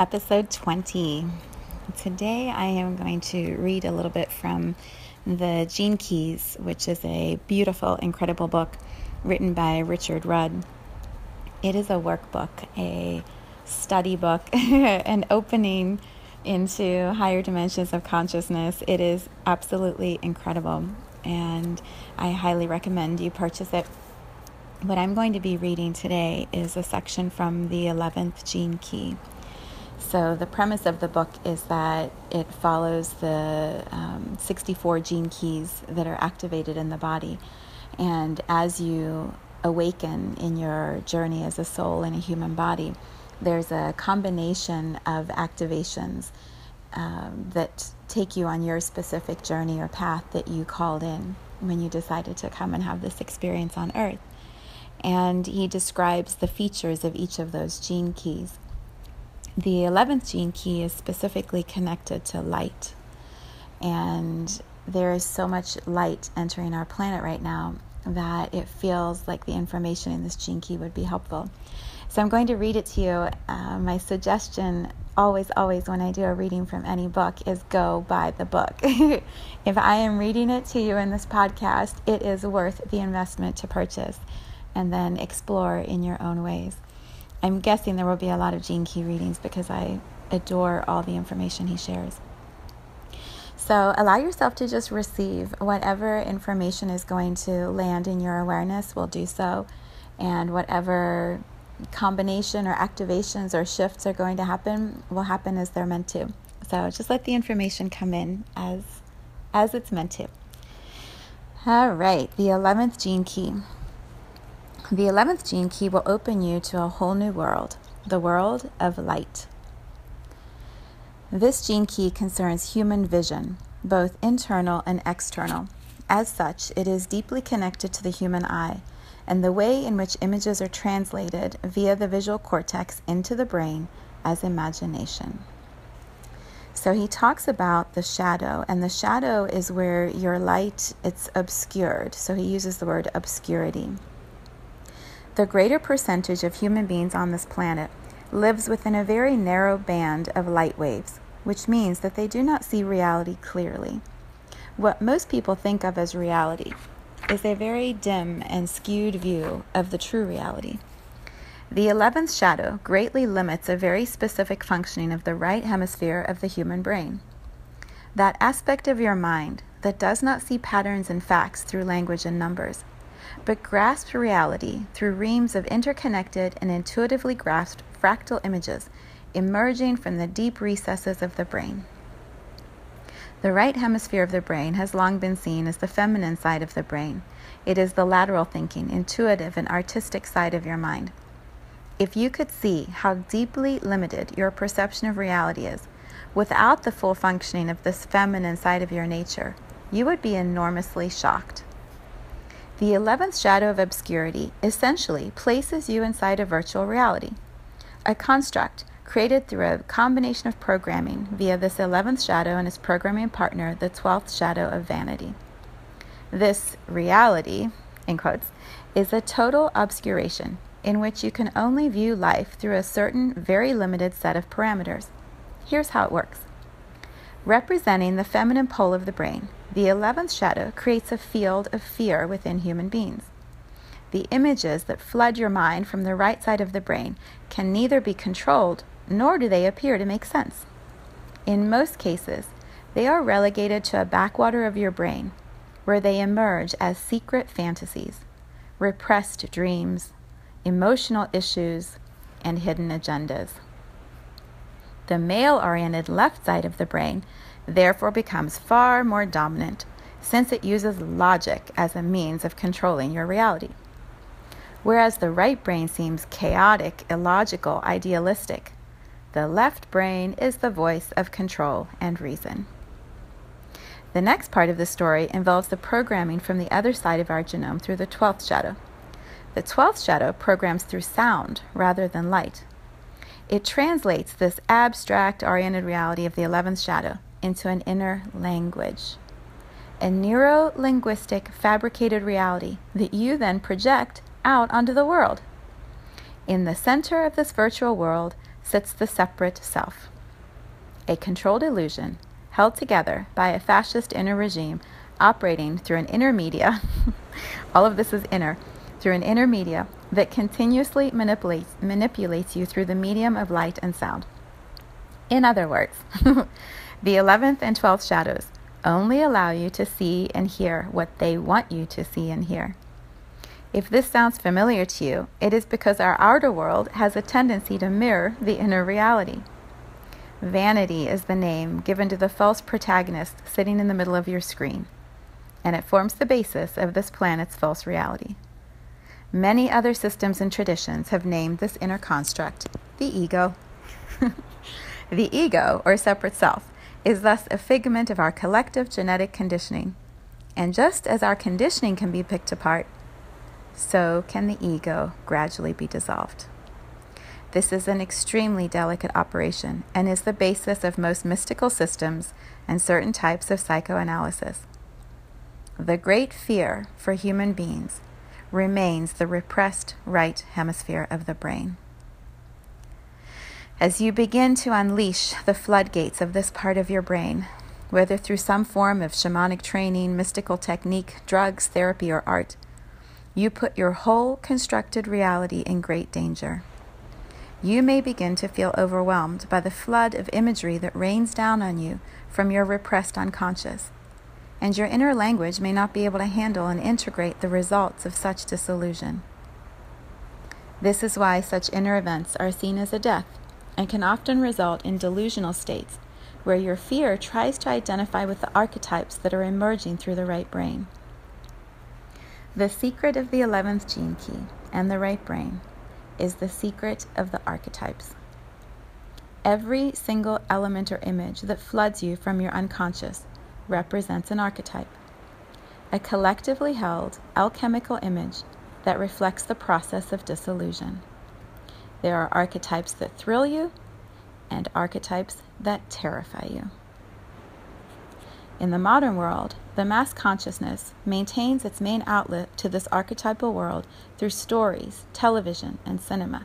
Episode 20. Today I am going to read a little bit from The Gene Keys, which is a beautiful, incredible book written by Richard Rudd. It is a workbook, a study book, an opening into higher dimensions of consciousness. It is absolutely incredible, and I highly recommend you purchase it. What I'm going to be reading today is a section from the 11th Gene Key. So the premise of the book is that it follows the 64 gene keys that are activated in the body. And as you awaken in your journey as a soul in a human body, there's a combination of activations that take you on your specific journey or path that you called in when you decided to come and have this experience on Earth. And he describes the features of each of those gene keys. The 11th gene key is specifically connected to light, and there is so much light entering our planet right now that it feels like the information in this gene key would be helpful. So I'm going to read it to you. My suggestion always when I do a reading from any book is go buy the book. If I am reading it to you in this podcast, it is worth the investment to purchase and then explore in your own ways. I'm guessing there will be a lot of Gene Key readings because I adore all the information he shares. So allow yourself to just receive whatever information is going to land in your awareness will do so, and whatever combination or activations or shifts are going to happen will happen as they're meant to. So just let the information come in as it's meant to. All right, the 11th Gene Key. The 11th gene key will open you to a whole new world, the world of light. This gene key concerns human vision, both internal and external. As such, it is deeply connected to the human eye, and the way in which images are translated via the visual cortex into the brain as imagination. So he talks about the shadow, and the shadow is where your light, it's obscured. So he uses the word obscurity. The greater percentage of human beings on this planet lives within a very narrow band of light waves, which means that they do not see reality clearly. What most people think of as reality is a very dim and skewed view of the true reality. The 11th shadow greatly limits a very specific functioning of the right hemisphere of the human brain. That aspect of your mind that does not see patterns and facts through language and numbers, but grasps reality through reams of interconnected and intuitively grasped fractal images emerging from the deep recesses of the brain. The right hemisphere of the brain has long been seen as the feminine side of the brain. It is the lateral thinking, intuitive, and artistic side of your mind. If you could see how deeply limited your perception of reality is without the full functioning of this feminine side of your nature, you would be enormously shocked. The 11th shadow of obscurity essentially places you inside a virtual reality, a construct created through a combination of programming via this 11th shadow and its programming partner, the 12th shadow of vanity. This reality, in quotes, is a total obscuration in which you can only view life through a certain very limited set of parameters. Here's how it works. Representing the feminine pole of the brain, the 11th shadow creates a field of fear within human beings. The images that flood your mind from the right side of the brain can neither be controlled nor do they appear to make sense. In most cases, they are relegated to a backwater of your brain, where they emerge as secret fantasies, repressed dreams, emotional issues, and hidden agendas. the male-oriented left side of the brain therefore becomes far more dominant, since it uses logic as a means of controlling your reality. Whereas the right brain seems chaotic, illogical, idealistic, the left brain is the voice of control and reason. The next part of the story involves the programming from the other side of our genome through the 12th shadow. The 12th shadow programs through sound rather than light. It translates this abstract-oriented reality of the 11th shadow into an inner language, a neuro-linguistic fabricated reality that you then project out onto the world. In the center of this virtual world sits the separate self, a controlled illusion held together by a fascist inner regime operating through an inner media, all of this is inner, through an inner media that continuously manipulates you through the medium of light and sound. In other words, the 11th and 12th shadows only allow you to see and hear what they want you to see and hear. If this sounds familiar to you, it is because our outer world has a tendency to mirror the inner reality. Vanity is the name given to the false protagonist sitting in the middle of your screen, and it forms the basis of this planet's false reality. Many other systems and traditions have named this inner construct the ego. The ego, or separate self, is thus a figment of our collective genetic conditioning. And just as our conditioning can be picked apart, so can the ego gradually be dissolved. This is an extremely delicate operation and is the basis of most mystical systems and certain types of psychoanalysis. The great fear for human beings remains the repressed right hemisphere of the brain. As you begin to unleash the floodgates of this part of your brain, whether through some form of shamanic training, mystical technique, drugs, therapy, or art, you put your whole constructed reality in great danger. You may begin to feel overwhelmed by the flood of imagery that rains down on you from your repressed unconscious, and your inner language may not be able to handle and integrate the results of such disillusion. This is why such inner events are seen as a death and can often result in delusional states where your fear tries to identify with the archetypes that are emerging through the right brain. The secret of the 11th gene key and the right brain is the secret of the archetypes. Every single element or image that floods you from your unconscious represents an archetype, a collectively held alchemical image that reflects the process of disillusion. There are archetypes that thrill you and archetypes that terrify you. In the modern world, the mass consciousness maintains its main outlet to this archetypal world through stories, television, and cinema.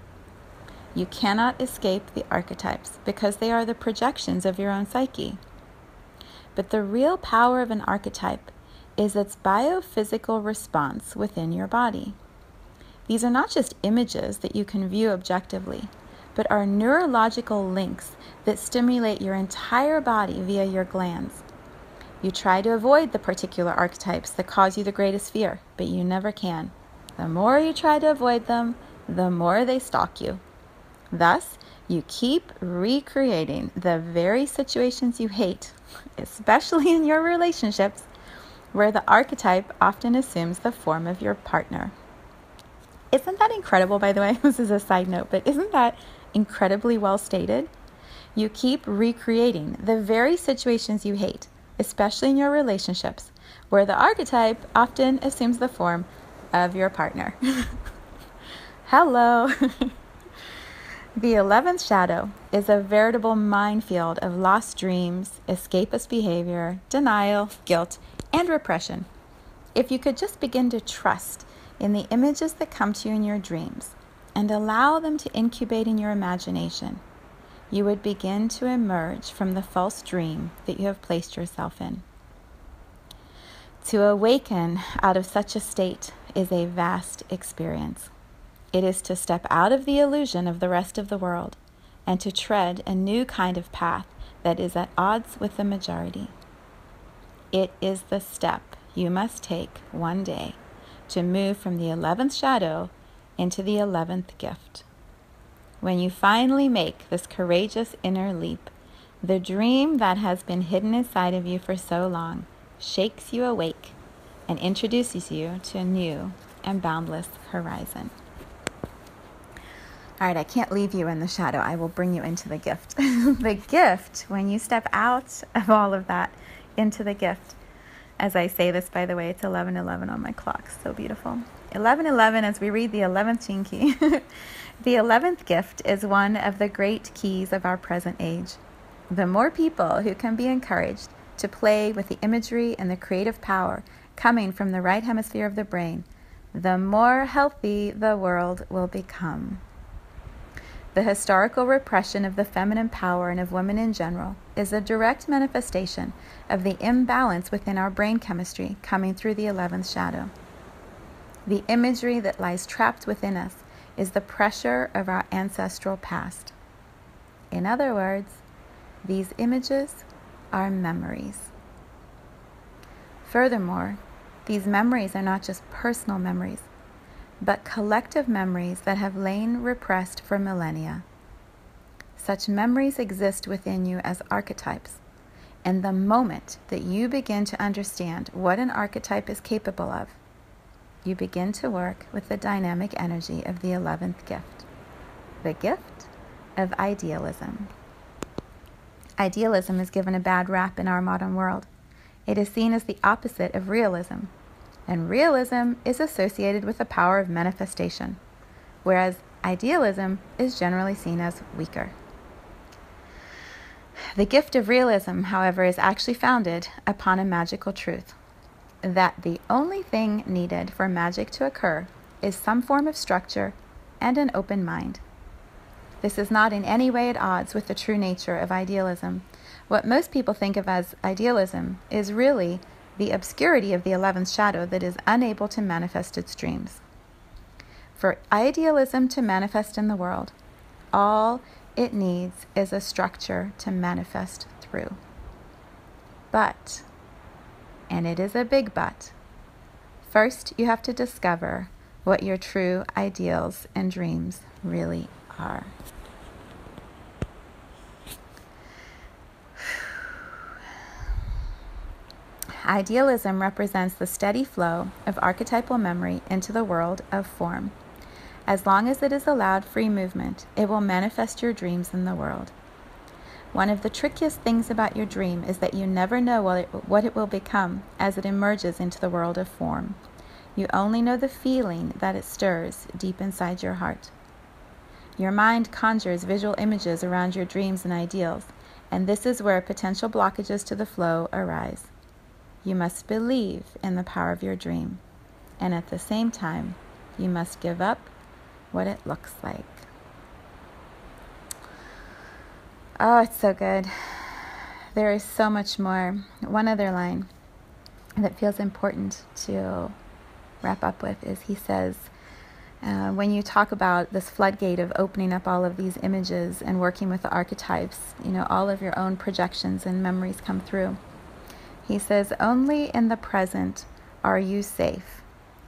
You cannot escape the archetypes because they are the projections of your own psyche. But the real power of an archetype is its biophysical response within your body. These are not just images that you can view objectively, but are neurological links that stimulate your entire body via your glands. You try to avoid the particular archetypes that cause you the greatest fear, but you never can. The more you try to avoid them, the more they stalk you. Thus, you keep recreating the very situations you hate, especially in your relationships, where the archetype often assumes the form of your partner. Isn't that incredible, by the way? This is a side note, but isn't that incredibly well stated? You keep recreating the very situations you hate, especially in your relationships, where the archetype often assumes the form of your partner. Hello! The 11th shadow is a veritable minefield of lost dreams, escapist behavior, denial, guilt, and repression. If you could just begin to trust in the images that come to you in your dreams and allow them to incubate in your imagination, you would begin to emerge from the false dream that you have placed yourself in. To awaken out of such a state is a vast experience. It is to step out of the illusion of the rest of the world and to tread a new kind of path that is at odds with the majority. It is the step you must take one day to move from the 11th shadow into the 11th gift. When you finally make this courageous inner leap, the dream that has been hidden inside of you for so long shakes you awake and introduces you to a new and boundless horizon. All right, I can't leave you in the shadow. I will bring you into the gift. The gift, when you step out of all of that into the gift, as I say this, by the way, it's 11:11 on my clock. So beautiful. 11:11 as we read the 11th Gene Key. The 11th gift is one of the great keys of our present age. The more people who can be encouraged to play with the imagery and the creative power coming from the right hemisphere of the brain, the more healthy the world will become. The historical repression of the feminine power and of women in general is a direct manifestation of the imbalance within our brain chemistry coming through the 11th shadow. The imagery that lies trapped within us is the pressure of our ancestral past. In other words, these images are memories. Furthermore, these memories are not just personal memories, but collective memories that have lain repressed for millennia. Such memories exist within you as archetypes, and the moment that you begin to understand what an archetype is capable of, you begin to work with the dynamic energy of the 11th gift, the gift of idealism. Idealism is given a bad rap in our modern world. It is seen as the opposite of realism, and realism is associated with the power of manifestation, whereas idealism is generally seen as weaker. The gift of realism, however, is actually founded upon a magical truth, that the only thing needed for magic to occur is some form of structure and an open mind. This is not in any way at odds with the true nature of idealism. What most people think of as idealism is really the obscurity of the 11th shadow that is unable to manifest its dreams. For idealism to manifest in the world, all it needs is a structure to manifest through. But, and it is a big but, first you have to discover what your true ideals and dreams really are. Idealism represents the steady flow of archetypal memory into the world of form. As long as it is allowed free movement, it will manifest your dreams in the world. One of the trickiest things about your dream is that you never know what it will become as it emerges into the world of form. You only know the feeling that it stirs deep inside your heart. Your mind conjures visual images around your dreams and ideals, and this is where potential blockages to the flow arise. You must believe in the power of your dream, and at the same time, you must give up what it looks like. Oh, it's so good. There is so much more. One other line that feels important to wrap up with is he says, when you talk about this floodgate of opening up all of these images and working with the archetypes, you know, all of your own projections and memories come through. He says, only in the present are you safe,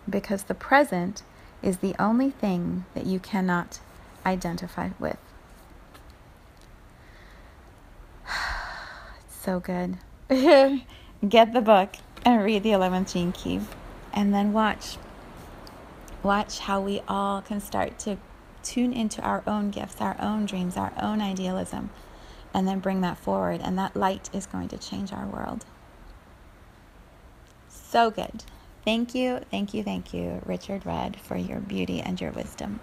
because the present is the only thing that you cannot identify with. So good. Get the book and read the 11th Gene Key, and then watch how we all can start to tune into our own gifts, our own dreams, our own idealism, and then bring that forward, and that light is going to change our world. So good. Thank you, Richard Rudd, for your beauty and your wisdom.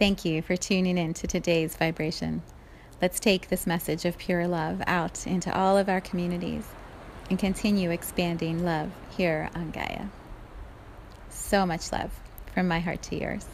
Thank you for tuning in to today's vibration. Let's take this message of pure love out into all of our communities and continue expanding love here on Gaia. So much love from my heart to yours.